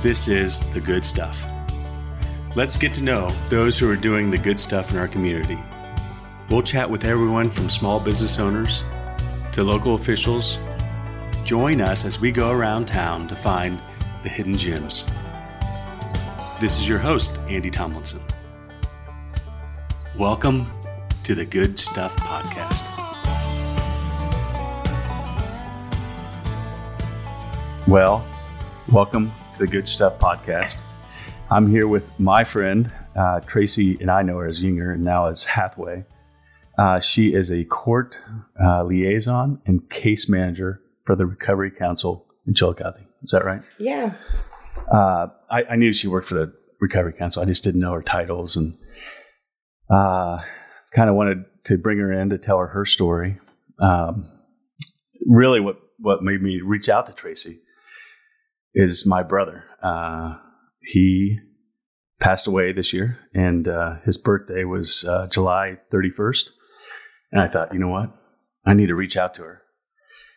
This is The Good Stuff. Let's get to know those who are doing the good stuff in our community. We'll chat with everyone from small business owners to local officials. Join us as we go around town to find the hidden gems. This is your host, Andy Tomlinson. Welcome to the Good Stuff Podcast. Well, welcome to the Good Stuff Podcast. I'm here with my friend, Tracy, and I know her as Juenger and now as Hathaway. She is a court liaison and case manager for the Recovery Council in Chillicothe. Is that right? Yeah. I knew she worked for the Recovery Council. I just didn't know her titles, and kind of wanted to bring her in to tell her story. Really what made me reach out to Tracy is my brother. He passed away this year, and his birthday was July 31st. And I thought, you know what? I need to reach out to her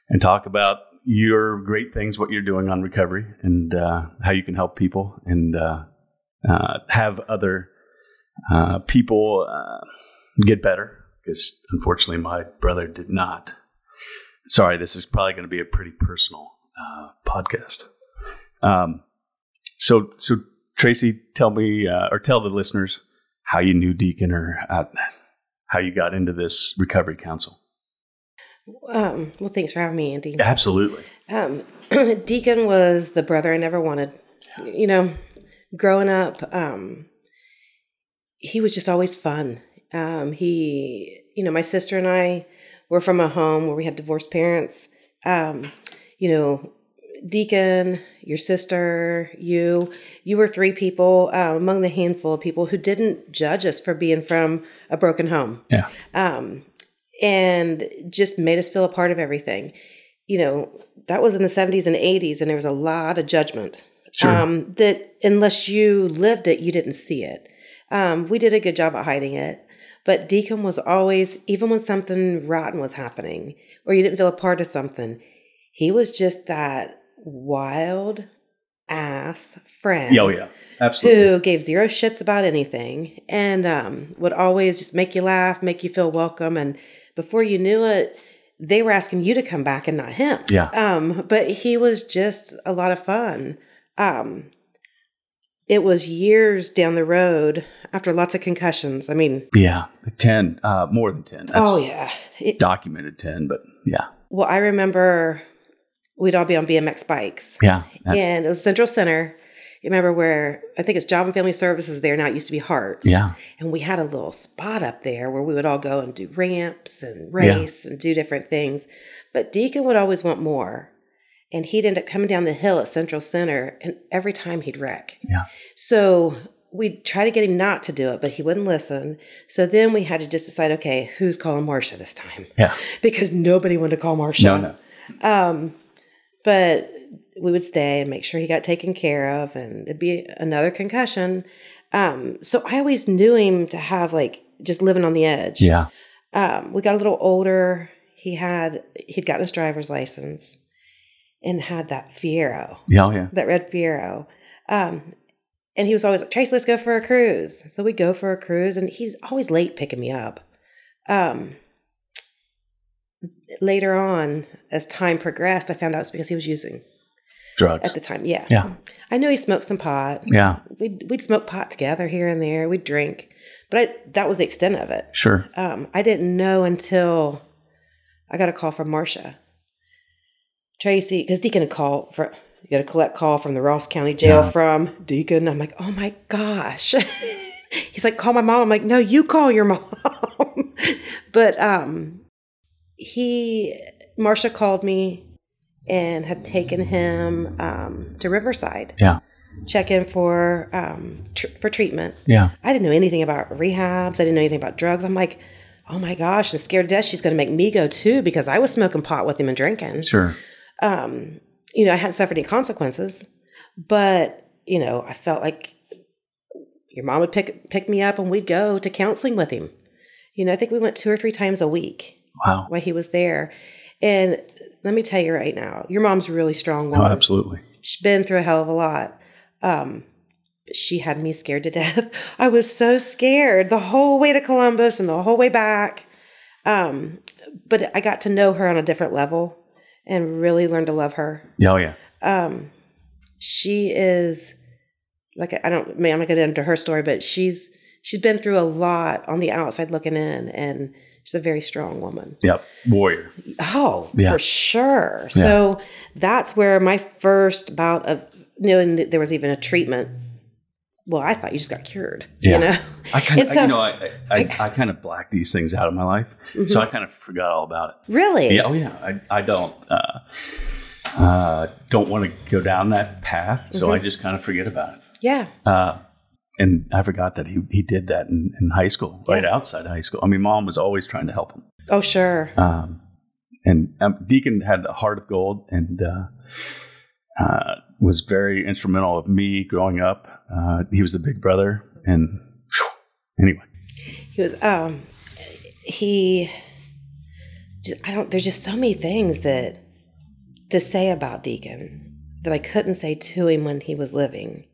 and talk about your great things, what you're doing on recovery, and how you can help people, and have other people get better, because unfortunately my brother did not. Sorry, this is probably going to be a pretty personal podcast. So Tracy, tell me, or tell the listeners how you knew Deacon, or how you got into this Recovery Council. Well, thanks for having me, Andy. Absolutely. Deacon was the brother I never wanted. You know, growing up, he was just always fun. My sister and I were from a home where we had divorced parents. Deacon, your sister, you were three people among the handful of people who didn't judge us for being from a broken home. Yeah. And just made us feel a part of everything. You know, that was in the 70s and 80s, and there was a lot of judgment. Sure. That unless you lived it, you didn't see it. We did a good job at hiding it. But Deacon was always, even when something rotten was happening or you didn't feel a part of something, he was just that wild ass friend. Oh, yeah. Absolutely. Who gave zero shits about anything, and would always just make you laugh, make you feel welcome. And before you knew it, they were asking you to come back and not him. Yeah. But he was just a lot of fun. It was years down the road after lots of concussions. I mean. Yeah. 10, more than 10. That's documented 10, but yeah. Well, I remember we'd all be on BMX bikes. Yeah. And it was Central Center. You remember where, I think it's Job and Family Services there now, it used to be Hearts. Yeah. And we had a little spot up there where we would all go and do ramps and race and do different things. But Deacon would always want more. And he'd end up coming down the hill at Central Center, and every time he'd wreck. Yeah. So we'd try to get him not to do it, but he wouldn't listen. So then we had to just decide, okay, who's calling Marsha this time? Yeah. Because nobody wanted to call Marsha. No. But we would stay and make sure he got taken care of, and it'd be another concussion. So I always knew him to have like just living on the edge. Yeah. We got a little older. He'd gotten his driver's license and had that Fiero. Yeah, yeah. That red Fiero. And he was always like, Trace, let's go for a cruise. So we'd go for a cruise, and he's always late picking me up. Later on, as time progressed, I found out it's because he was using drugs at the time. Yeah. Yeah. I knew he smoked some pot. Yeah. We'd smoke pot together here and there. We'd drink, but that was the extent of it. Sure. I didn't know until I got a call from Marsha. Tracy, because Deacon had called got a collect call from the Ross County jail from Deacon. I'm like, oh my gosh. He's like, call my mom. I'm like, no, you call your mom. But, Marsha called me and had taken him to Riverside. Yeah. Check in for treatment. Yeah. I didn't know anything about rehabs. I didn't know anything about drugs. I'm like, oh my gosh, I'm scared to death she's going to make me go too, because I was smoking pot with him and drinking. Sure. I hadn't suffered any consequences, but I felt like your mom would pick me up and we'd go to counseling with him. I think we went 2 or 3 times a week. Wow. While he was there. And let me tell you right now, your mom's a really strong woman. Oh, absolutely. She's been through a hell of a lot. She had me scared to death. I was so scared the whole way to Columbus and the whole way back. But I got to know her on a different level and really learned to love her. Oh, yeah. She is like, I'm not going to get into her story, but she's been through a lot on the outside looking in, and she's a very strong woman. Yep. Warrior. Oh, yeah. For sure. Yeah. So that's where my first bout of knowing that there was even a treatment. Well, I thought you just got cured. Yeah. You know? I kind of black these things out of my life. Mm-hmm. So I kind of forgot all about it. Really? Yeah. Oh yeah. I don't want to go down that path. So mm-hmm. I just kind of forget about it. Yeah. And I forgot that he did that in high school, right outside high school. I mean, Mom was always trying to help him. Oh, sure. And Deacon had a heart of gold and was very instrumental of me growing up. He was the big brother. And anyway. He was, there's just so many things to say about Deacon that I couldn't say to him when he was living,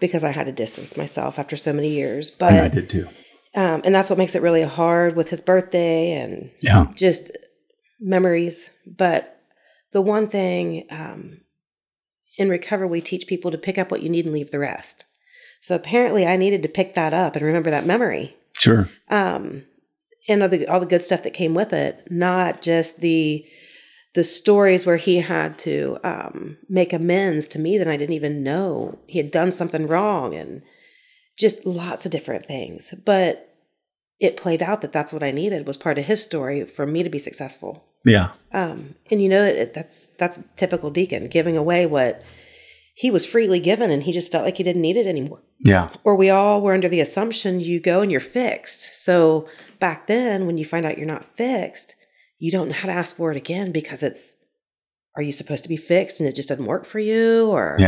because I had to distance myself after so many years. But, and I did too. And that's what makes it really hard with his birthday and just memories. But the one thing in recovery, we teach people to pick up what you need and leave the rest. So apparently I needed to pick that up and remember that memory. Sure. And all the good stuff that came with it, not just the stories where he had to make amends to me that I didn't even know he had done something wrong, and just lots of different things. But it played out that's what I needed was part of his story for me to be successful. Yeah. And you know, that's typical Deacon, giving away what he was freely given, and he just felt like he didn't need it anymore. Yeah. Or we all were under the assumption you go and you're fixed. So back then when you find out you're not fixed, you don't know how to ask for it again, because are you supposed to be fixed and it just doesn't work for you or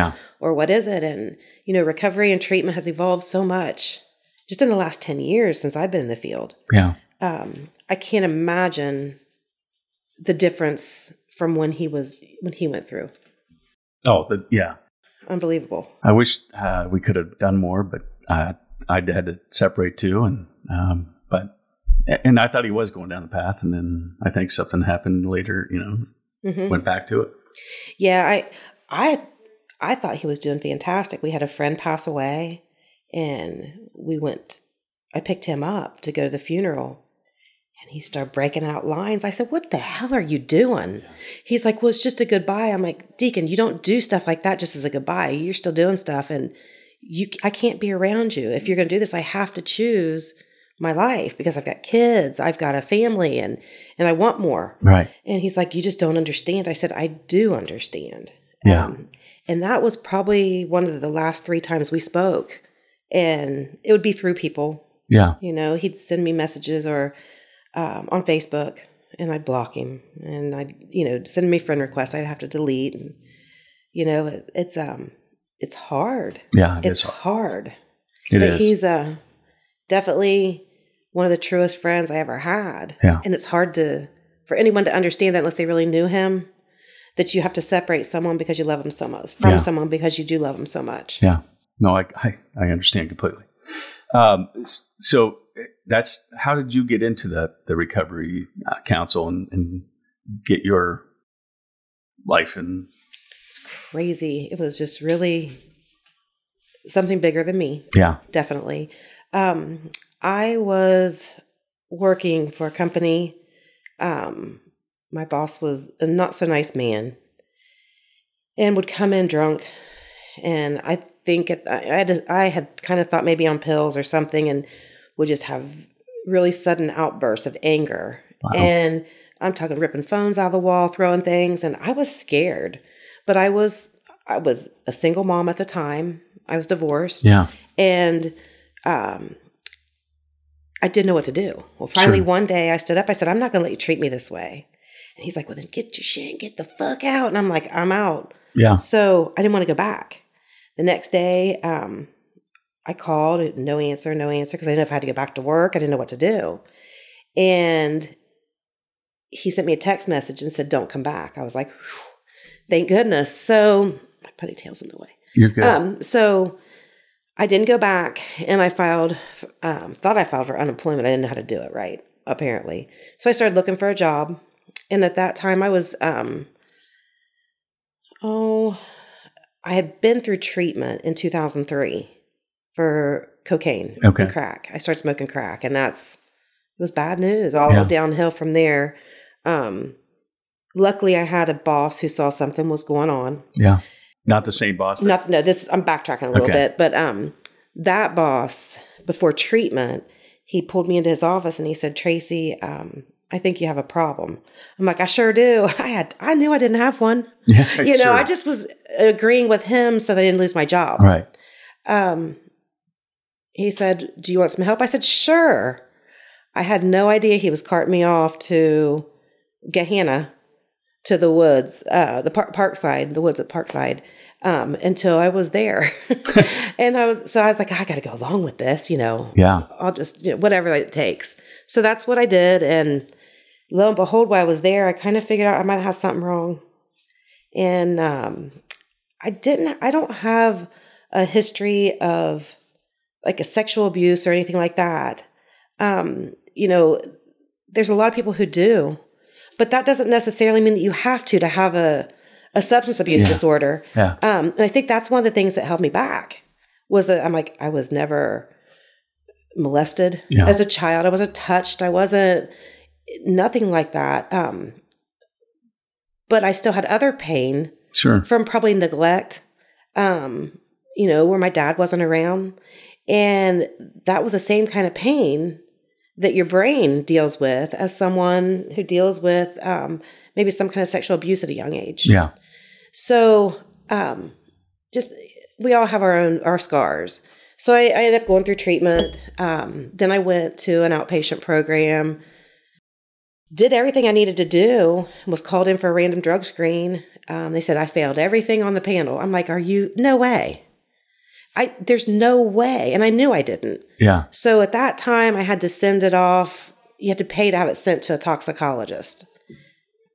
what is it? And, you know, recovery and treatment has evolved so much just in the last 10 years since I've been in the field. Yeah. I can't imagine the difference from when he went through. Oh, yeah. Unbelievable. I wish we could have done more, but I had to separate too. And, And I thought he was going down the path, and then I think something happened later, you know, mm-hmm. went back to it. Yeah, I thought he was doing fantastic. We had a friend pass away, and I picked him up to go to the funeral, and he started breaking out lines. I said, "What the hell are you doing?" Yeah. He's like, "Well, it's just a goodbye." I'm like, "Deacon, you don't do stuff like that just as a goodbye. You're still doing stuff, and I can't be around you. If you're going to do this, I have to choose my life, because I've got kids, I've got a family, and I want more." Right. And he's like, "You just don't understand." I said, "I do understand." Yeah. And that was probably one of the last 3 times we spoke, and it would be through people. Yeah. You know, he'd send me messages or, on Facebook, and I'd block him, and I'd, you know, send me friend requests. I'd have to delete, and, you know, it's hard. Yeah. It's hard. It is. He's, definitely one of the truest friends I ever had. Yeah. And it's hard for anyone to understand that unless they really knew him, that you have to separate someone because you love them so much from someone because you do love them so much. Yeah. No, I understand completely. So that's, how did you get into the Recovery Council and get your life in? It's crazy. It was just really something bigger than me. Yeah. Definitely. I was working for a company. My boss was a not so nice man and would come in drunk. And I think I had kind of thought maybe on pills or something, and would just have really sudden outbursts of anger. Wow. And I'm talking ripping phones out of the wall, throwing things. And I was scared, but I was a single mom at the time. I was divorced. Yeah. And I didn't know what to do. Well, finally one day I stood up, I said, "I'm not going to let you treat me this way." And he's like, "Well, then get your shit and get the fuck out." And I'm like, "I'm out." Yeah. So I didn't want to go back. The next day, I called, no answer. 'Cause I didn't know if I had to go back to work. I didn't know what to do. And he sent me a text message and said, "Don't come back." I was like, "Thank goodness." So my ponytail's in the way. You're good. So I didn't go back, and I filed, thought I filed for unemployment. I didn't know how to do it right, apparently. So I started looking for a job. And at that time I was, I had been through treatment in 2003 for cocaine and crack. I started smoking crack, and it was bad news all downhill from there. Luckily I had a boss who saw something was going on. Yeah. Not the same boss. I'm backtracking a little bit, but, that boss before treatment, he pulled me into his office and he said, Tracy, I think you have a problem. I'm like, I sure do. I knew I didn't have one. Yeah, I just was agreeing with him so that I didn't lose my job. Right. He said, do you want some help? I said, sure. I had no idea he was carting me off to Gahanna, to the woods, Parkside, the woods at Parkside, until I was there. And I was like, I got to go along with this, Yeah. I'll just, whatever it takes. So that's what I did. And lo and behold, while I was there, I kind of figured out I might have something wrong. And I don't have a history of like a sexual abuse or anything like that. There's a lot of people who do, but that doesn't necessarily mean that you have to have a substance abuse disorder. Yeah. And I think that's one of the things that held me back was that I'm like, I was never molested as a child. I wasn't touched. I wasn't nothing like that. But I still had other pain from probably neglect, where my dad wasn't around. And that was the same kind of pain that your brain deals with as someone who deals with maybe some kind of sexual abuse at a young age. Yeah. So we all have our scars. So I ended up going through treatment. Then I went to an outpatient program, did everything I needed to do, was called in for a random drug screen. They said, I failed everything on the panel. I'm like, no way. There's no way. And I knew I didn't. Yeah. So at that time I had to send it off. You had to pay to have it sent to a toxicologist.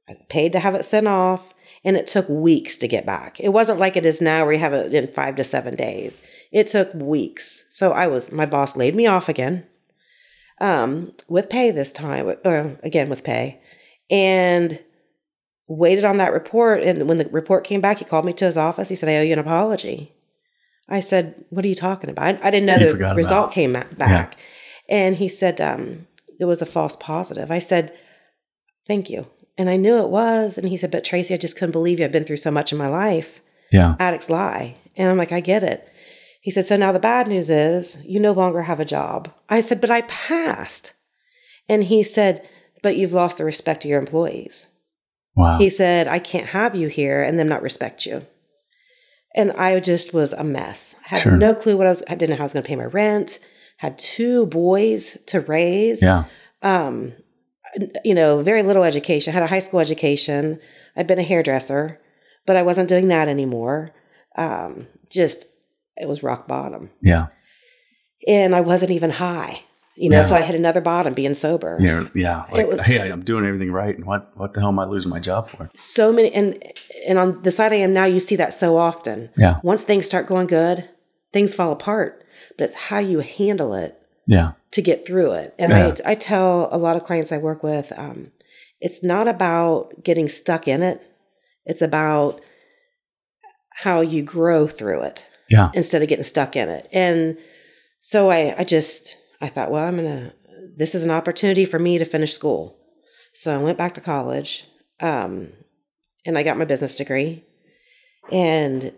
I paid to have it sent off, and it took weeks to get back. It wasn't like it is now where you have it in 5 to 7 days. It took weeks. So my boss laid me off again, with pay this time, or again with pay, and waited on that report. And when the report came back, he called me to his office. He said, I owe you an apology. I said, what are you talking about? I didn't know the result came back. Yeah. And he said, it was a false positive. I said, thank you. And I knew it was. And he said, but Tracy, I just couldn't believe you. I've been through so much in my life. Yeah. Addicts lie. And I'm like, I get it. He said, so now the bad news is you no longer have a job. I said, but I passed. And he said, but you've lost the respect of your employees. Wow. He said, I can't have you here and them not respect you. And I just was a mess. I had no clue I didn't know how I was going to pay my rent. Had 2 boys to raise. Yeah. Very little education. I had a high school education. I'd been a hairdresser, but I wasn't doing that anymore. It was rock bottom. Yeah. And I wasn't even high, so I hit another bottom being sober. Yeah. Yeah. Like, hey, I'm doing everything right. And what the hell am I losing my job for? So many. And on the side I am now, you see that so often. Yeah. Once things start going good, things fall apart, but it's how you handle it. Yeah. To get through it. And I tell a lot of clients I work with, it's not about getting stuck in it. It's about how you grow through it instead of getting stuck in it. And so I thought, well, this is an opportunity for me to finish school. So I went back to college, and I got my business degree, and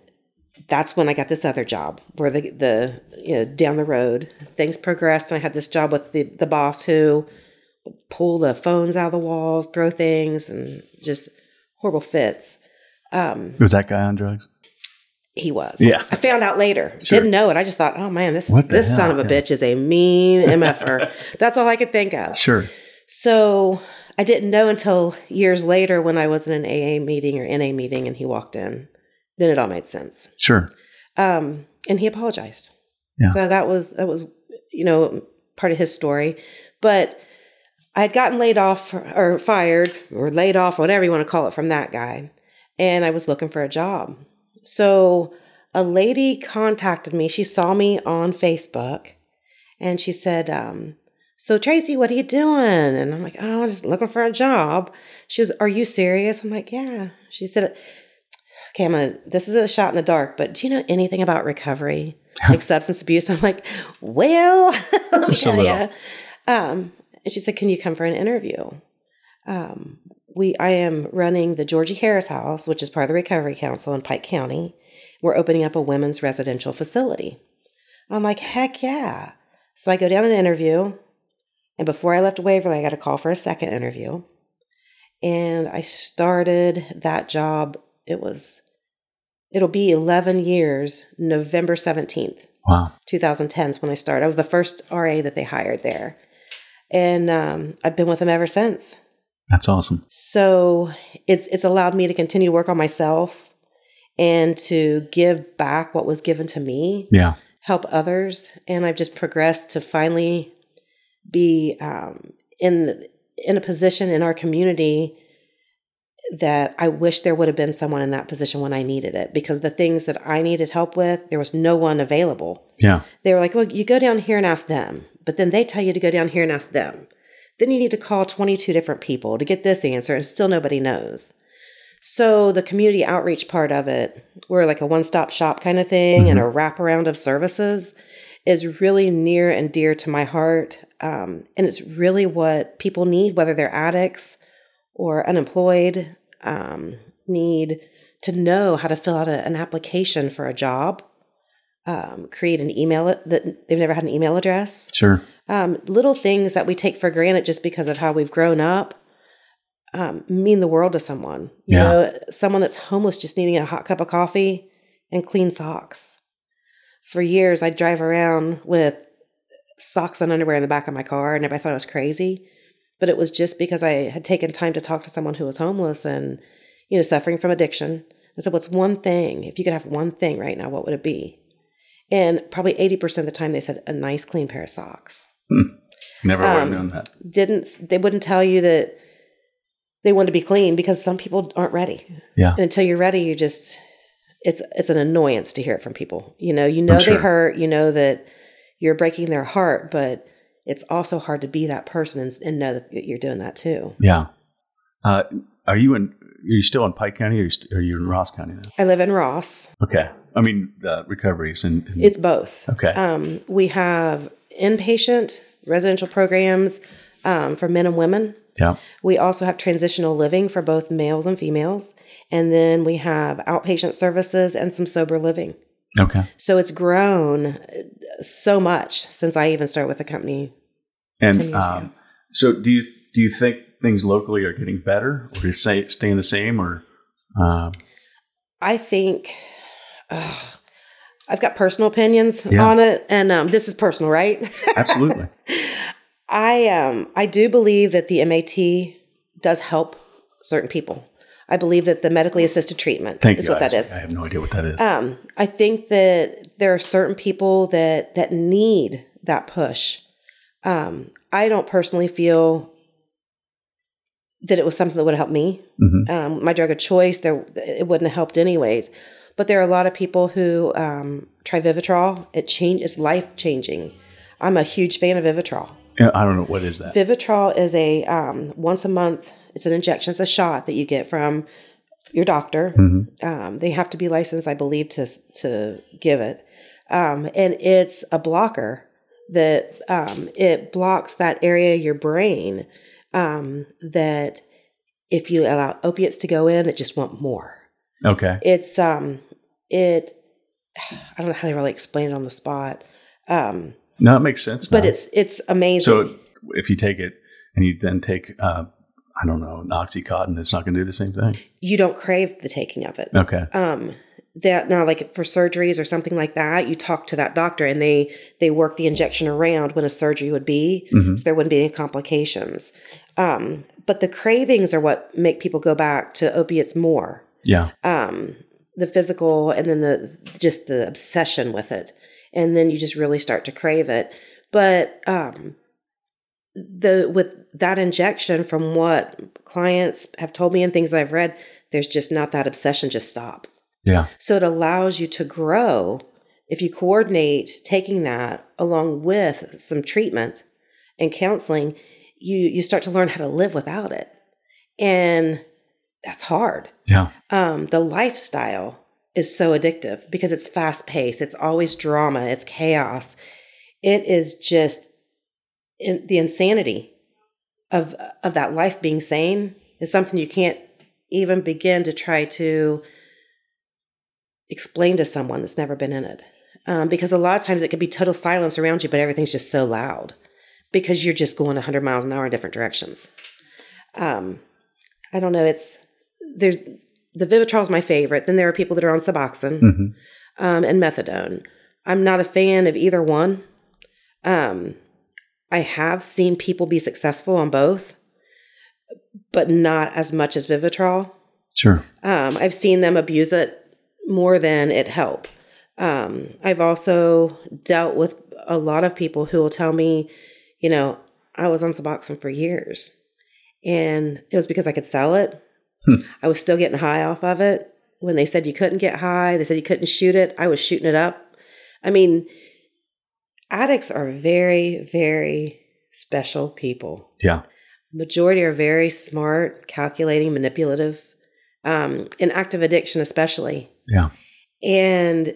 that's when I got this other job where the down the road things progressed. And I had this job with the boss who pulled the phones out of the walls, throw things, and just horrible fits. Was that guy on drugs? He was. Yeah. I found out later. Sure. Didn't know it. I just thought, oh man, this son of a bitch is a mean MFer. That's all I could think of. Sure. So I didn't know until years later when I was in an AA meeting or NA meeting and he walked in. Then it all made sense. Sure. And he apologized. Yeah. So that was, part of his story. But I had gotten laid off or fired or laid off, whatever you want to call it, from that guy. And I was looking for a job. So a lady contacted me. She saw me on Facebook, and she said, so Tracy, what are you doing? And I'm like, oh, I'm just looking for a job. She was, are you serious? I'm like, yeah. She said, okay, this is a shot in the dark, but do you know anything about recovery, like substance abuse? I'm like, well, just a little. And she said, can you come for an interview? I am running the Georgie Harris House, which is part of the Recovery Council in Pike County. We're opening up a women's residential facility. I'm like, heck yeah. So I go down and interview. And before I left Waverly, I got a call for a second interview. And I started that job. It'll be 11 years, November 17th. Wow. 2010 is when I started. I was the first RA that they hired there. And I've been with them ever since. That's awesome. So it's allowed me to continue to work on myself and to give back what was given to me. Yeah. Help others. And I've just progressed to finally be in a position in our community that I wish there would have been someone in that position when I needed it, because the things that I needed help with, there was no one available. Yeah. They were like, well, you go down here and ask them, but then they tell you to go down here and ask them. Then you need to call 22 different people to get this answer, and still nobody knows. So the community outreach part of it, we're like a one-stop shop kind of thing, mm-hmm. and a wraparound of services is really near and dear to my heart. And it's really what people need, whether they're addicts or unemployed, need to know how to fill out an application for a job, create an email that they've never had an email address. Sure. Little things that we take for granted just because of how we've grown up mean the world to someone. You know, someone that's homeless just needing a hot cup of coffee and clean socks. For years, I'd drive around with socks and underwear in the back of my car, and everybody thought I was crazy. But it was just because I had taken time to talk to someone who was homeless and, suffering from addiction. I said, what's one thing? If you could have one thing right now, what would it be? And probably 80% of the time, they said, a nice, clean pair of socks. Never would have known that. They wouldn't tell you that they wanted to be clean, because some people aren't ready. Yeah. And until you're ready, you just, it's an annoyance to hear it from people. They hurt, that you're breaking their heart, but it's also hard to be that person and know that you're doing that too. Yeah. Are you still in Pike County, or are you in Ross County now? I live in Ross. Okay. I mean, recoveries and it's both. Okay. We have inpatient residential programs for men and women. Yeah. We also have transitional living for both males and females. And then we have outpatient services and some sober living. Okay. So it's grown so much since I even started with the company. And 10 years ago. So do you think things locally are getting better, or is it staying the same? Or I think I've got personal opinions on it, and this is personal, right? Absolutely. I do believe that the MAT does help certain people. I believe that the medically assisted treatment is what that is. I have no idea what that is. I think that there are certain people that need that push. I don't personally feel that it was something that would have helped me. Mm-hmm. My drug of choice, it wouldn't have helped anyways. But there are a lot of people who try Vivitrol. It's life-changing. I'm a huge fan of Vivitrol. I don't know. What is that? Vivitrol is a once a month, it's an injection, it's a shot that you get from your doctor. Mm-hmm. They have to be licensed, I believe, to give it. And it's a blocker that it blocks that area of your brain that if you allow opiates to go in, that just want more. Okay. It's, I don't know how they really explain it on the spot. No, it makes sense. But it's amazing. So if you take it and you then take, I don't know, an OxyContin, it's not going to do the same thing? You don't crave the taking of it. Okay. Now, like for surgeries or something like that, you talk to that doctor and they work the injection around when a surgery would be, mm-hmm. so there wouldn't be any complications. But the cravings are what make people go back to opiates more. Yeah. The physical, and then just the obsession with it. And then you just really start to crave it. But with that injection, from what clients have told me and things that I've read, there's just not that obsession, just stops. Yeah. So it allows you to grow if you coordinate taking that along with some treatment and counseling. You start to learn how to live without it, and that's hard. Yeah. The lifestyle is so addictive because it's fast paced. It's always drama. It's chaos. It is just the insanity of that life. Being sane is something you can't even begin to try to explain to someone that's never been in it. Because a lot of times it could be total silence around you, but everything's just so loud because you're just going 100 miles an hour in different directions. I don't know. There's the Vivitrol is my favorite. Then there are people that are on Suboxone and methadone. I'm not a fan of either one. I have seen people be successful on both, but not as much as Vivitrol. Sure. I've seen them abuse it more than it help. I've also dealt with a lot of people who will tell me, you know, I was on Suboxone for years and it was because I could sell it. I was still getting high off of it. When they said you couldn't get high, they said you couldn't shoot it. I was shooting it up. I mean, addicts are very, very special people. Yeah. Majority are very smart, calculating, manipulative, in active addiction especially. Yeah. And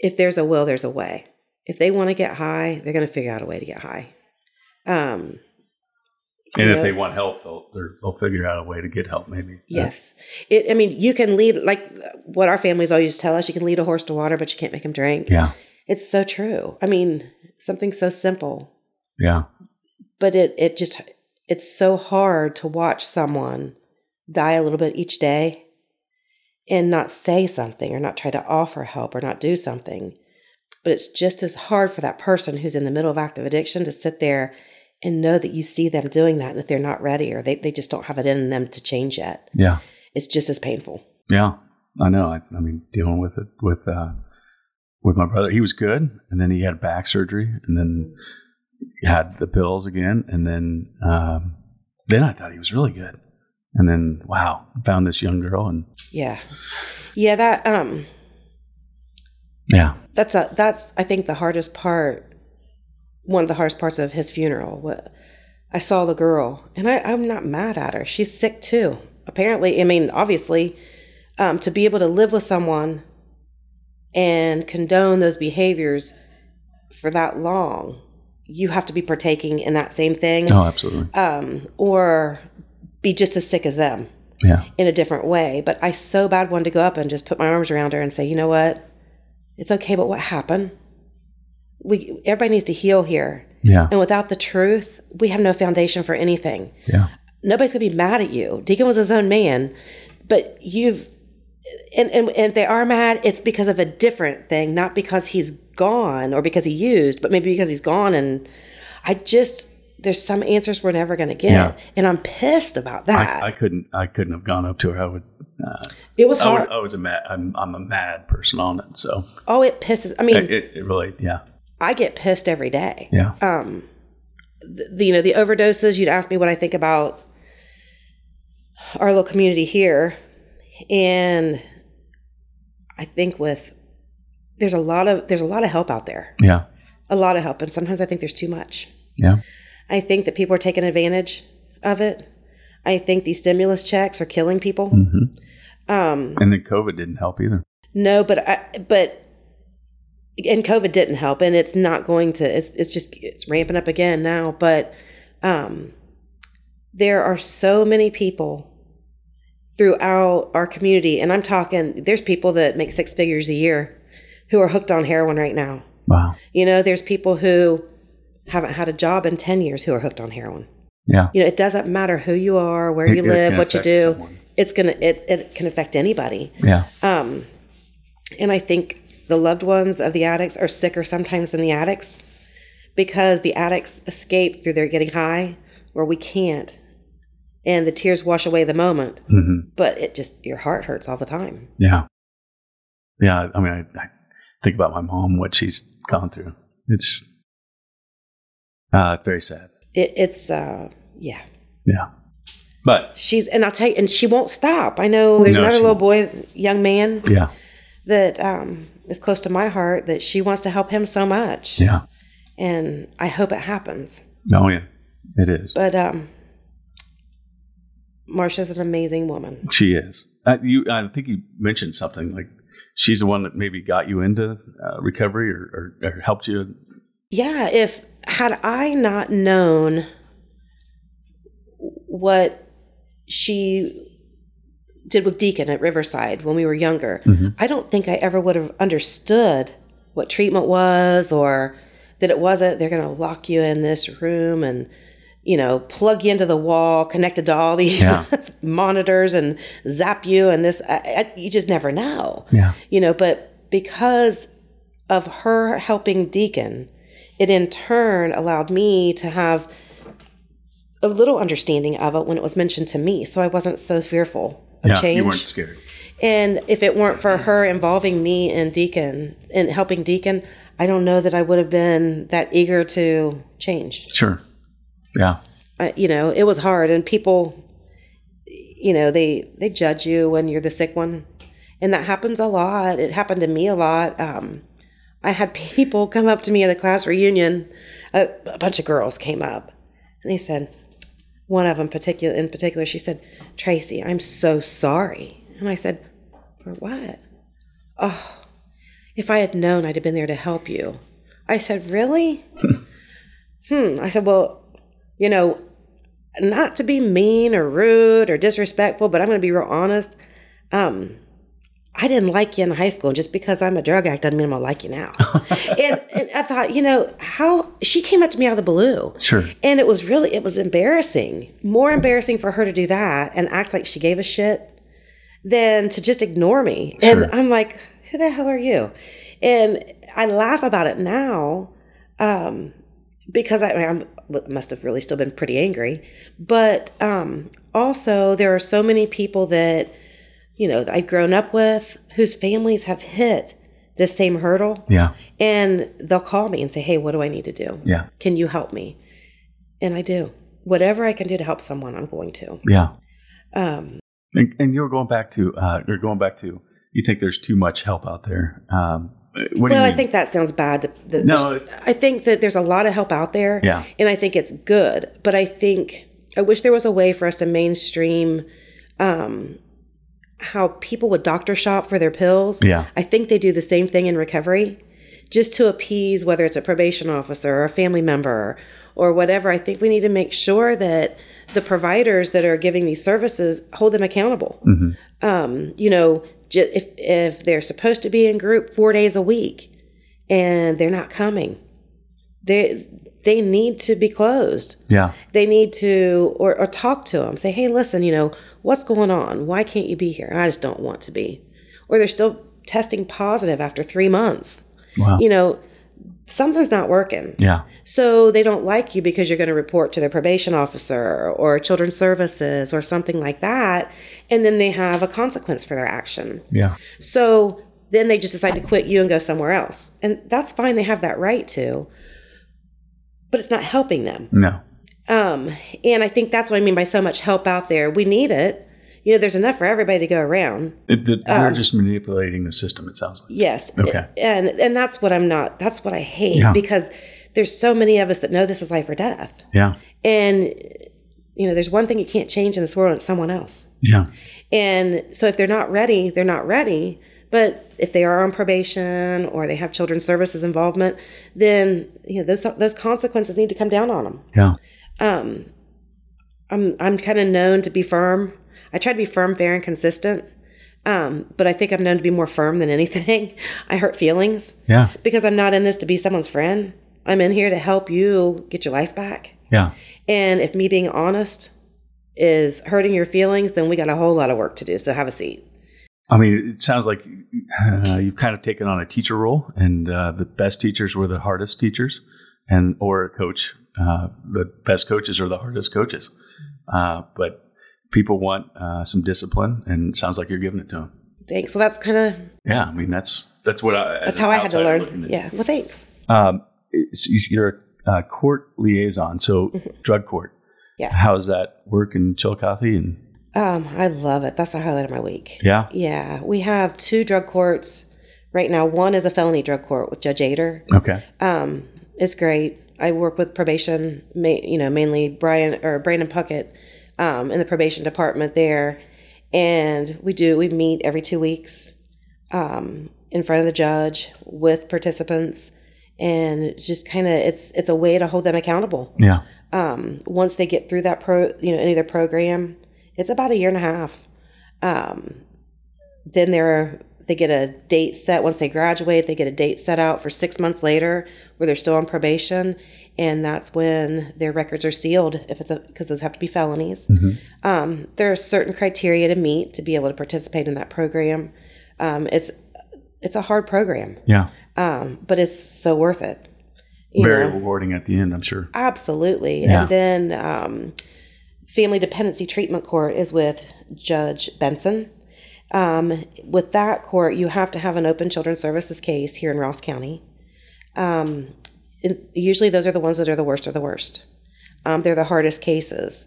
if there's a will, there's a way. If they want to get high, they're going to figure out a way to get high. And if they want help, they'll figure out a way to get help, maybe. Yes. I mean, you can lead, like what our families always tell us, you can lead a horse to water, but you can't make him drink. Yeah. It's so true. I mean, something so simple. Yeah. But it's so hard to watch someone die a little bit each day and not say something or not try to offer help or not do something. But it's just as hard for that person who's in the middle of active addiction to sit there and know that you see them doing that and that they're not ready or they just don't have it in them to change yet. Yeah. It's just as painful. Yeah. I know. I mean, dealing with it with my brother, he was good. And then he had back surgery and then had the pills again. And then I thought he was really good. And then, wow, found this young girl and. Yeah. Yeah. That, yeah, that's, I think the hardest part. One of the hardest parts of his funeral. I saw the girl, and I'm not mad at her. She's sick too. Apparently, I mean, obviously, to be able to live with someone and condone those behaviors for that long, you have to be partaking in that same thing. Oh, absolutely. Or be just as sick as them. Yeah. In a different way. But I so bad wanted to go up and just put my arms around her and say, you know what? It's okay, but what happened? Everybody needs to heal here. Yeah. And without the truth, we have no foundation for anything. Yeah. Nobody's going to be mad at you. Deacon was his own man, but and if they are mad, it's because of a different thing, not because he's gone or because he used, but maybe because he's gone. And there's some answers we're never going to get. Yeah. And I'm pissed about that. I couldn't have gone up to her. It was hard. I'm a mad person on it. So. Oh, it pisses. I mean, it really, yeah. I get pissed every day. Yeah. The overdoses, you'd ask me what I think about our little community here. And I think there's a lot of help out there. Yeah. A lot of help. And sometimes I think there's too much. Yeah. I think that people are taking advantage of it. I think these stimulus checks are killing people. Mm-hmm. And then COVID didn't help either. No, but COVID didn't help, and it's not going to, it's ramping up again now. But there are so many people throughout our community, and I'm talking, there's people that make six figures a year who are hooked on heroin right now. Wow. You know, there's people who haven't had a job in 10 years who are hooked on heroin. Yeah. You know, it doesn't matter who you are, where you live, what you do, someone. It can affect anybody. Yeah. And I think the loved ones of the addicts are sicker sometimes than the addicts because the addicts escape through their getting high where we can't. And the tears wash away the moment, but it just, your heart hurts all the time. Yeah. Yeah. I mean, I think about my mom, what she's gone through. It's very sad. Yeah. Yeah. But she won't stop. I know there's another little boy, young man. Yeah. that is close to my heart that she wants to help him so much. Yeah. And I hope it happens. Oh, yeah. It is. But Marcia's an amazing woman. She is. I think you mentioned something like she's the one that maybe got you into recovery or helped you. Yeah. Had I not known what she did with Deacon at Riverside when we were younger, mm-hmm. I don't think I ever would have understood what treatment was or that it wasn't, they're going to lock you in this room and, you know, plug you into the wall, connected to all these monitors and zap you and this. You just never know. Yeah. You know, but because of her helping Deacon, it in turn allowed me to have a little understanding of it when it was mentioned to me. So I wasn't so fearful of change. You weren't scared. And if it weren't for her involving me and Deacon and helping Deacon, I don't know that I would have been that eager to change. Sure. Yeah. You know, it was hard and people, you know, they judge you when you're the sick one. And that happens a lot. It happened to me a lot. I had people come up to me at a class reunion. A bunch of girls came up and they said, one of them in particular, she said, "Tracy, I'm so sorry." And I said, "For what?" "Oh, if I had known, I'd have been there to help you." I said, "Really?" I said, "Well, you know, not to be mean or rude or disrespectful, but I'm going to be real honest. I didn't like you in high school. Just because I'm a drug addict doesn't mean I'm going to like you now." and I thought, you know, how she came up to me out of the blue. Sure. And it was embarrassing. More embarrassing for her to do that and act like she gave a shit than to just ignore me. Sure. And I'm like, who the hell are you? And I laugh about it now because I must have really still been pretty angry. But also there are so many people that, you know, that I'd grown up with whose families have hit this same hurdle. Yeah. And they'll call me and say, "Hey, what do I need to do? Yeah. Can you help me?" And I do. Whatever I can do to help someone, I'm going to. Yeah. And you were going back to, you think there's too much help out there. I think that sounds bad. No. I think that there's a lot of help out there. Yeah. And I think it's good. But I wish there was a way for us to mainstream how people would doctor shop for their pills. Yeah. I think they do the same thing in recovery just to appease whether it's a probation officer or a family member or whatever. I think we need to make sure that the providers that are giving these services hold them accountable. Mm-hmm. You know, if they're supposed to be in group 4 days a week and they're not coming, they need to be closed. Yeah. They need to, or talk to them, say, "Hey, listen, you know, what's going on? Why can't you be here?" "I just don't want to be." Or they're still testing positive after 3 months. Wow. You know, something's not working. Yeah. So they don't like you because you're going to report to their probation officer or children's services or something like that. And then they have a consequence for their action. Yeah. So then they just decide to quit you and go somewhere else. And that's fine. They have that right to, but it's not helping them. No. And I think that's what I mean by so much help out there. We need it. You know, there's enough for everybody to go around. They're just manipulating the system, it sounds like. Yes. Okay. And that's what that's what I hate because there's so many of us that know this is life or death. Yeah. And, you know, there's one thing you can't change in this world, and it's someone else. Yeah. And so if they're not ready, they're not ready. But if they are on probation or they have children's services involvement, then, you know, those consequences need to come down on them. Yeah. I'm kind of known to be firm. I try to be firm, fair, and consistent, but I think I'm known to be more firm than anything. I hurt feelings. Yeah. Because I'm not in this to be someone's friend. I'm in here to help you get your life back. Yeah. And if me being honest is hurting your feelings, then we got a whole lot of work to do. So have a seat. I mean, it sounds like you've kind of taken on a teacher role, and the best teachers were the hardest teachers, and or a coach. The best coaches are the hardest coaches. But people want some discipline, and it sounds like you're giving it to them. Thanks. Well, that's kind of... Yeah, I mean, that's what I... That's how I had to learn. Yeah, well, thanks. You're a court liaison, so mm-hmm. drug court. Yeah. How does that work in Chillicothe? And I love it. That's the highlight of my week. Yeah? Yeah. We have two drug courts right now. One is a felony drug court with Judge Ader. Okay. It's great. I work with probation, mainly Brandon Puckett in the probation department there. And we meet every 2 weeks in front of the judge with participants, and just kind of, it's a way to hold them accountable. Yeah. Once they get through that any of their program, it's about 1.5 years. Then they get a date set. Once they graduate, they get a date set out for 6 months later where they're still on probation. And that's when their records are sealed, because those have to be felonies. Mm-hmm. There are certain criteria to meet to be able to participate in that program. It's a hard program. Yeah. But it's so worth it. Very rewarding at the end, I'm sure. Absolutely. Yeah. And then Family Dependency Treatment Court is with Judge Benson. With that court, you have to have an open children's services case here in Ross County. Usually those are the ones that are the worst of the worst. They're the hardest cases.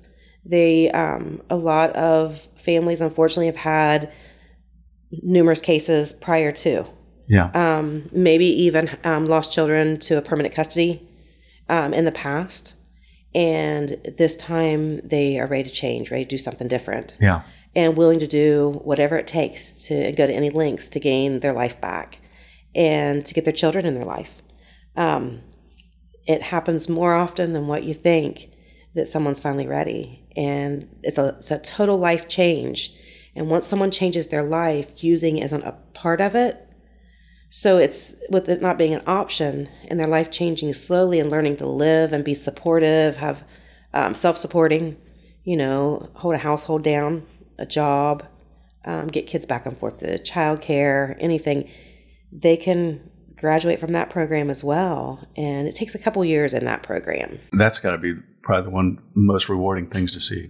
A lot of families, unfortunately, have had numerous cases prior to. Yeah. Maybe even lost children to a permanent custody in the past. And this time they are ready to change, ready to do something different. Yeah. And willing to do whatever it takes to go to any lengths to gain their life back and to get their children in their life. It happens more often than what you think that someone's finally ready. And it's a total life change. And once someone changes their life, using isn't a part of it. So it's, with it not being an option and their life changing slowly and learning to live and be supportive, have self-supporting, hold a household down, a job, get kids back and forth to childcare, anything, they can graduate from that program as well. And it takes a couple years in that program. That's got to be probably the one most rewarding things to see.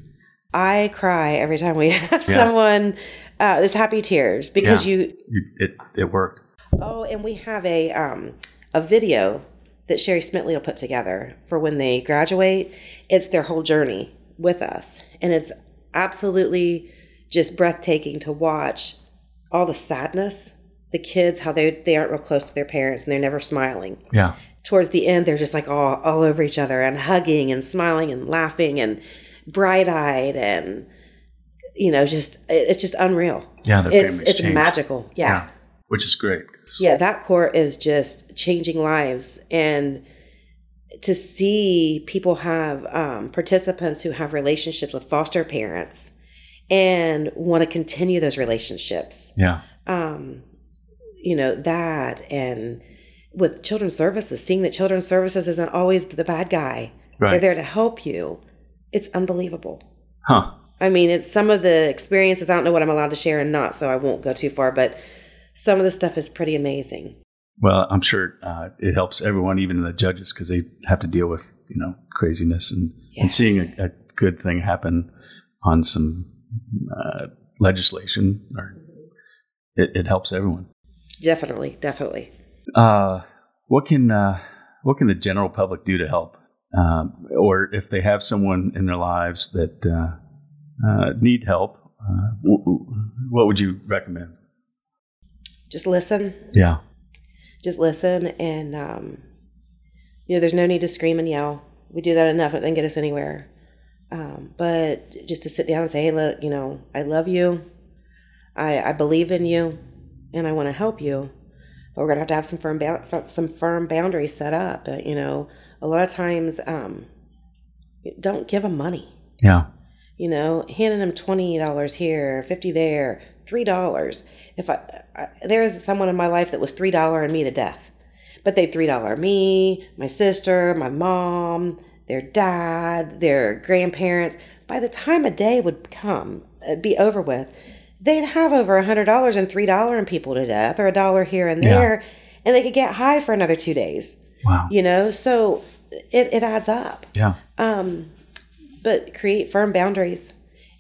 I cry every time we have someone, there's happy tears because it worked. Oh, and we have a video that Sherry Smitley will put together for when they graduate. It's their whole journey with us. And it's absolutely just breathtaking to watch all the sadness, the kids, how they aren't real close to their parents and they're never smiling. Yeah. Towards the end, they're just like all over each other and hugging and smiling and laughing and bright-eyed and, just, it's just unreal. Yeah. It's magical. Yeah. Which is great. Yeah. That court is just changing lives, and to see people have participants who have relationships with foster parents and want to continue those relationships. Yeah. That, and with children's services, seeing that children's services isn't always the bad guy. Right. They're there to help you. It's unbelievable. Huh. I mean, it's some of the experiences, I don't know what I'm allowed to share and not, so I won't go too far, but some of the stuff is pretty amazing. Well, I'm sure it helps everyone, even the judges, because they have to deal with, craziness and seeing a good thing happen on some legislation. It helps everyone. Definitely, definitely. What can the general public do to help? Or if they have someone in their lives that need help, what would you recommend? Just listen. Yeah. Just listen, and, there's no need to scream and yell. We do that enough. It doesn't get us anywhere. But just to sit down and say, hey, look, I love you. I believe in you, and I want to help you. But we're going to have some firm boundaries set up. A lot of times, don't give them money. Yeah. Handing them $20 here, $50 there, $3. If there is someone in my life that was $3ing me to death, but they $3 me, my sister, my mom, their dad, their grandparents. By the time a day would come, it'd be over with, they'd have over $100 and $3ing people to death, or a dollar here and there, and they could get high for another 2 days. Wow. So it adds up. Yeah. But create firm boundaries,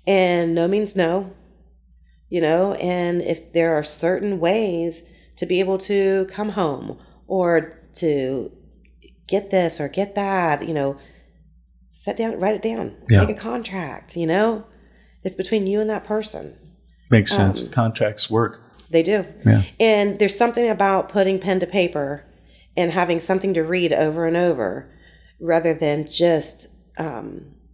and no means no. And if there are certain ways to be able to come home or to get this or get that, sit down, write it down, make a contract, it's between you and that person. Makes sense. Contracts work. They do. Yeah. And there's something about putting pen to paper and having something to read over and over rather than just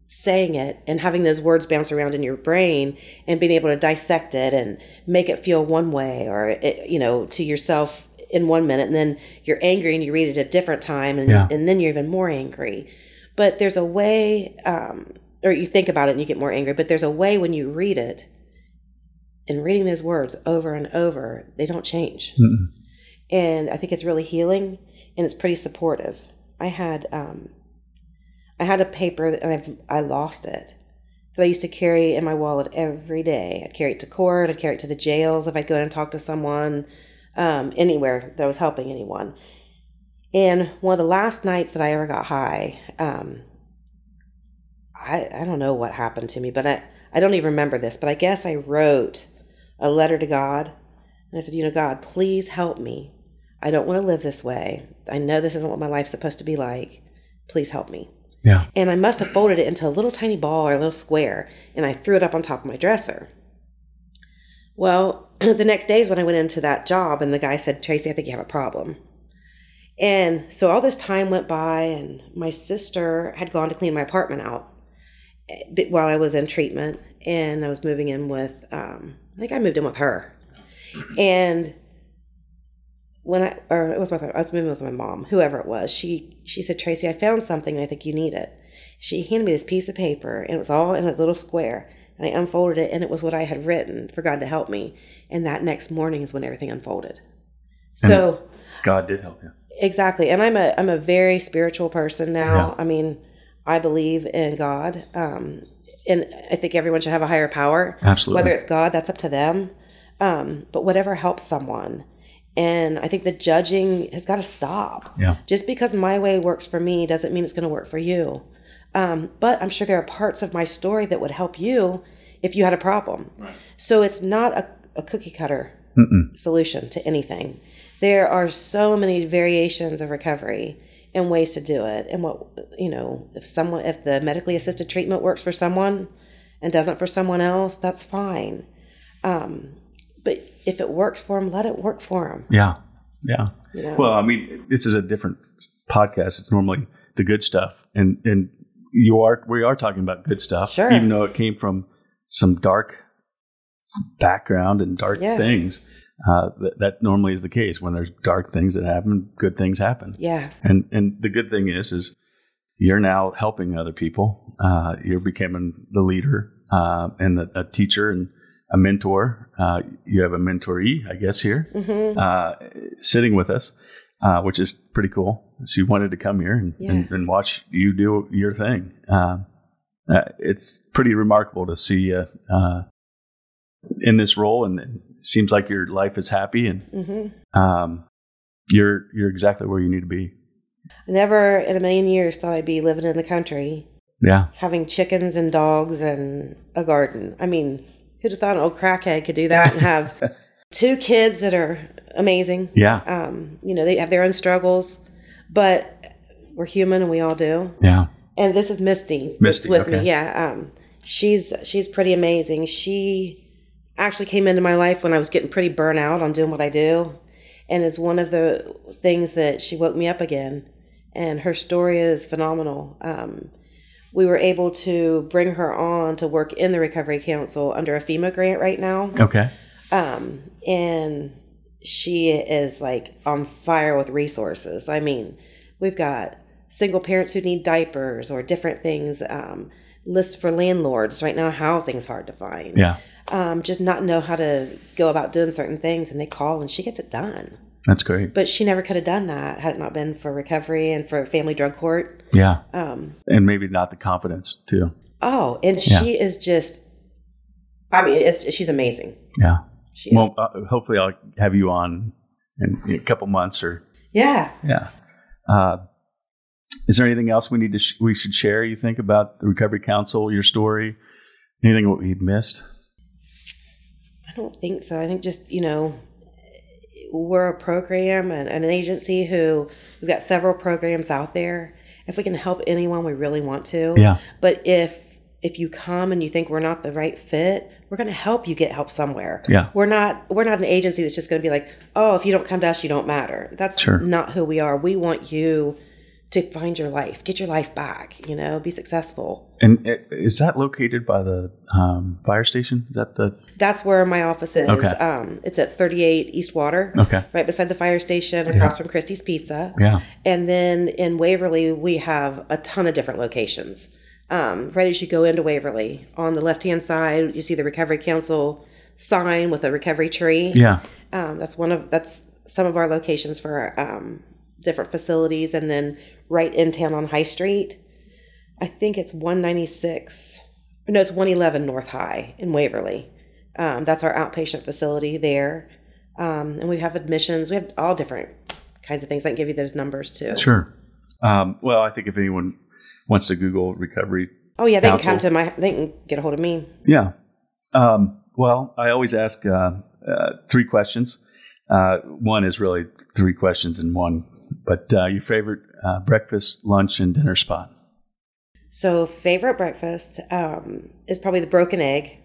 saying it and having those words bounce around in your brain and being able to dissect it and make it feel one way or, it, you know, to yourself in 1 minute, and then you're angry and you read it a different time and then you're even more angry. But there's a way, or you think about it and you get more angry, but there's a way when you read it and reading those words over and over, they don't change. Mm-mm. And I think it's really healing and it's pretty supportive. I had a paper and I lost it that I used to carry in my wallet every day. I'd carry it to court. I'd carry it to the jails if I'd go in and talk to someone, anywhere that I was helping anyone. And one of the last nights that I ever got high, I don't know what happened to me, but I don't even remember this, but I guess I wrote a letter to God. And I said, you know, God, please help me. I don't want to live this way. I know this isn't what my life's supposed to be like. Please help me. Yeah. And I must have folded it into a little tiny ball or a little square, and I threw it up on top of my dresser. Well, the next day is when I went into that job, and the guy said, Tracy, I think you have a problem. And so all this time went by, and my sister had gone to clean my apartment out while I was in treatment, and I was moving in with, I think I moved in with her. And I was moving with my mom, whoever it was, she said, Tracy, I found something and I think you need it. She handed me this piece of paper, and it was all in a little square, and I unfolded it, and it was what I had written for God to help me. And that next morning is when everything unfolded. So God did help you. Exactly. And I'm a very spiritual person now. Yeah. I mean, I believe in God. And I think everyone should have a higher power. Absolutely. Whether it's God, that's up to them. But whatever helps someone. And I think the judging has got to stop. Yeah. Just because my way works for me doesn't mean it's going to work for you. But I'm sure there are parts of my story that would help you if you had a problem. Right. So it's not a cookie cutter solution to anything. There are so many variations of recovery and ways to do it. And what, you know, if the medically assisted treatment works for someone and doesn't for someone else, that's fine. But if it works for them, let it work for them. Yeah. Yeah. You know? Well, I mean, this is a different podcast. It's normally the good stuff. And we are talking about good stuff. Sure. Even though it came from some dark background and dark things. That normally is the case. When there's dark things that happen, good things happen. Yeah. And the good thing is you're now helping other people. You're becoming the leader and a teacher and a mentor. You have a mentoree, I guess, here sitting with us, which is pretty cool. She wanted to come here and watch you do your thing. It's pretty remarkable to see you in this role, and it seems like your life is happy, and you're exactly where you need to be. I never in a million years thought I'd be living in the country. Yeah. Having chickens and dogs and a garden. I mean, who'd have thought an old crackhead could do that and have two kids that are amazing. Yeah. You know, they have their own struggles, but we're human and we all do. Yeah. And this is Misty with me. Yeah. She's pretty amazing. She actually came into my life when I was getting pretty burnt out on doing what I do. And it's one of the things that she woke me up again. And her story is phenomenal. We were able to bring her on to work in the Recovery Council under a FEMA grant right now. Okay. And she is like on fire with resources. I mean, we've got single parents who need diapers or different things, lists for landlords. Right now, housing's hard to find. Yeah. Just not know how to go about doing certain things, and they call and she gets it done. That's great. But she never could have done that had it not been for recovery and for family drug court. Yeah. And maybe not the confidence too. Oh, and she is just, I mean, she's amazing. Yeah. She is. Hopefully I'll have you on in a couple months or. Yeah. Yeah. Is there anything else we should share, you think, about the Recovery Council, your story, anything what we've missed? I don't think so. I think just, you know, we're a program and an agency who we've got several programs out there. If we can help anyone, we really want to. Yeah. But if if you come and you think we're not the right fit, we're going to help you get help somewhere. Yeah. We're not an agency that's just going to be like, oh, if you don't come to us, you don't matter. That's not who we are. We want you to find your life, get your life back, you know, be successful. And is that located by the fire station? Is that the... That's where my office is. Okay. It's at 38 East Water. Okay. Right beside the fire station, across from Christie's Pizza. Yeah. And then in Waverly, we have a ton of different locations. Right as you go into Waverly, on the left-hand side, you see the Recovery Council sign with a recovery tree. Yeah. That's some of our locations for different facilities. And then right in town on High Street, I think it's 111 North High in Waverly. That's our outpatient facility there. And we have admissions. We have all different kinds of things. I can give you those numbers too. Sure. Well, I think if anyone wants to Google Recovery Council, can come to my, they can get a hold of me. Yeah. Well, I always ask three questions. One is really three questions in one. But your favorite breakfast, lunch, and dinner spot? So favorite breakfast is probably the Broken Egg.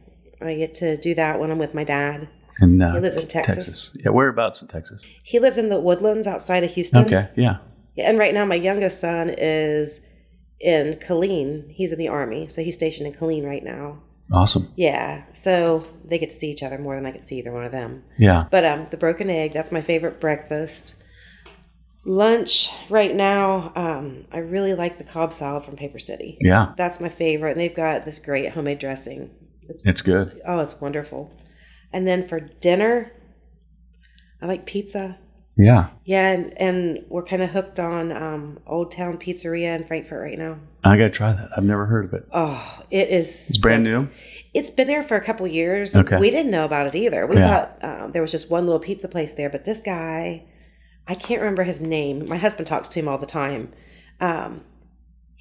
I get to do that when I'm with my dad. And he lives in Texas. Yeah, whereabouts in Texas? He lives in the Woodlands outside of Houston. Okay, yeah. And right now my youngest son is in Killeen. He's in the Army, so he's stationed in Killeen right now. Awesome. Yeah, so they get to see each other more than I could see either one of them. Yeah. But the Broken Egg, that's my favorite breakfast. Lunch right now, I really like the Cobb salad from Paper City. Yeah. That's my favorite. And they've got this great homemade dressing. It's good. Oh, it's wonderful. And then for dinner, I like pizza. Yeah. Yeah, and we're kind of hooked on Old Town Pizzeria in Frankfurt right now. I got to try that. I've never heard of it. Oh, it is. It's brand new? It's been there for a couple years. Okay. We didn't know about it either. We thought there was just one little pizza place there. But this guy, I can't remember his name. My husband talks to him all the time.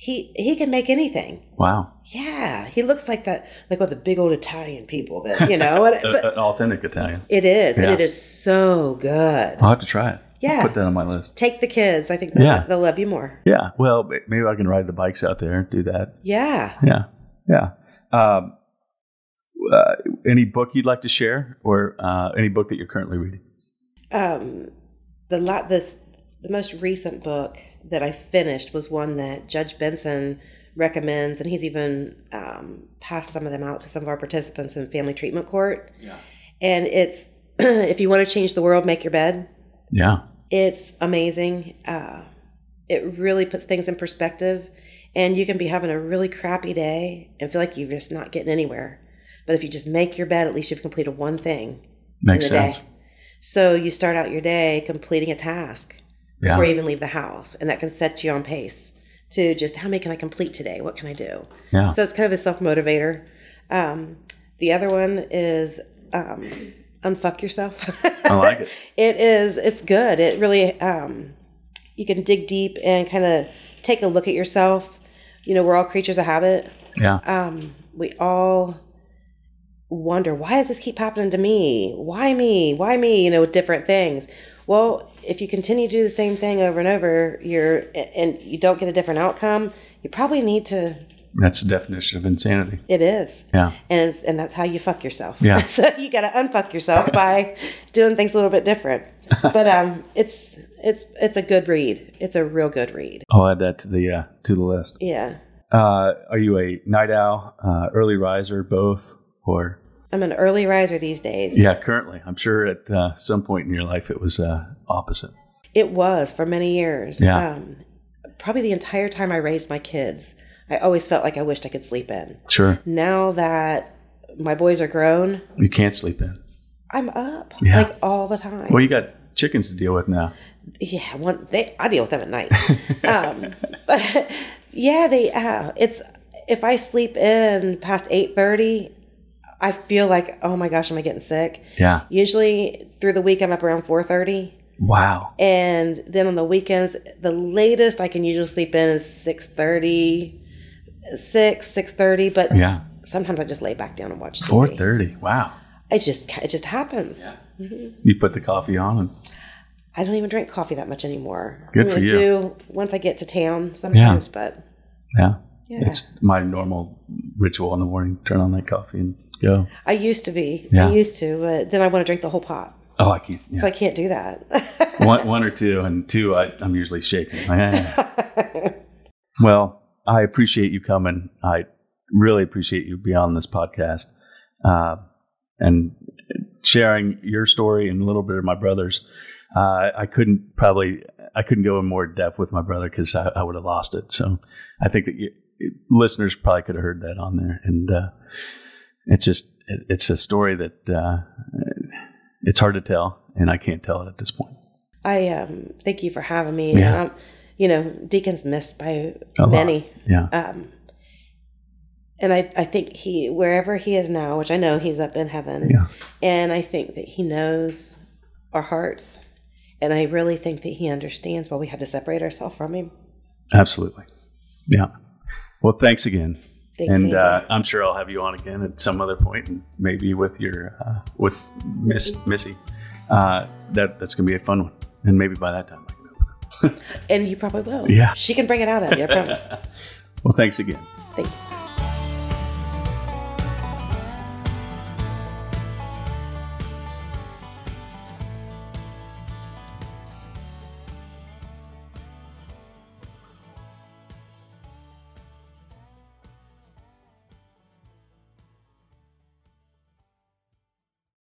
He can make anything. Wow. Yeah. He looks like that, like all the big old Italian people that, you know. An authentic Italian. It is. Yeah. And it is so good. I'll have to try it. Yeah. I'll put that on my list. Take the kids. I think they'll love you more. Yeah. Well, maybe I can ride the bikes out there and do that. Yeah. Yeah. Yeah. Any book you'd like to share or any book that you're currently reading? The most recent book that I finished was one that Judge Benson recommends, and he's even passed some of them out to some of our participants in family treatment court. Yeah. And it's, if you want to change the world, make your bed. Yeah. It's amazing. It really puts things in perspective, and you can be having a really crappy day and feel like you're just not getting anywhere. But if you just make your bed, at least you've completed one thing. Makes sense. Day. So you start out your day completing a task. Yeah. Before you even leave the house. And that can set you on pace to just, how many can I complete today? What can I do? Yeah. So it's kind of a self-motivator. The other one is Unfuck Yourself. I like it. It's good. It really, you can dig deep and kind of take a look at yourself. You know, we're all creatures of habit. Yeah. We all wonder, why does this keep happening to me? Why me? Why me? You know, with different things. Well, if you continue to do the same thing over and over, and you don't get a different outcome, you probably need to. That's the definition of insanity. It is. Yeah. And that's how you fuck yourself. Yeah. So you got to unfuck yourself by doing things a little bit different. But it's a good read. It's a real good read. I'll add that to the list. Yeah. Are you a night owl, early riser, both, or? I'm an early riser these days. Yeah, currently. I'm sure at some point in your life it was opposite. It was for many years. Yeah. Probably the entire time I raised my kids, I always felt like I wished I could sleep in. Sure. Now that my boys are grown. You can't sleep in. I'm up like all the time. Well, you got chickens to deal with now. Yeah, I deal with them at night. But yeah, it's if I sleep in past 8:30, I feel like, oh my gosh, am I getting sick? Yeah. Usually through the week, I'm up around 4:30. Wow. And then on the weekends, the latest I can usually sleep in is 6:30. But sometimes I just lay back down and watch TV. 4:30. Wow. It just happens. Yeah. Mm-hmm. You put the coffee on. I don't even drink coffee that much anymore. Good for you. I do once I get to town sometimes, but. Yeah. It's my normal ritual in the morning, turn on that coffee and go. I used to be. Yeah. I used to, but then I want to drink the whole pot. Oh, I can't. Yeah. So I can't do that. one or two, and two, I'm usually shaking. Well, I appreciate you coming. I really appreciate you being on this podcast and sharing your story and a little bit of my brother's. I couldn't go in more depth with my brother because I would have lost it. So I think that listeners probably could have heard that on there. And it's a story that it's hard to tell, and I can't tell it at this point. I thank you for having me. Yeah. Deacon's missed by many. Yeah. And I think he, wherever he is now, which I know he's up in heaven, yeah. And I think that he knows our hearts. And I really think that he understands why we had to separate ourselves from him. Absolutely. Yeah. Well, thanks again. Thanks, and I'm sure I'll have you on again at some other point, and maybe with your with Missy. That's going to be a fun one. And maybe by that time I can open up. And you probably will. Yeah. She can bring it out of you, I promise. Well, thanks again. Thanks.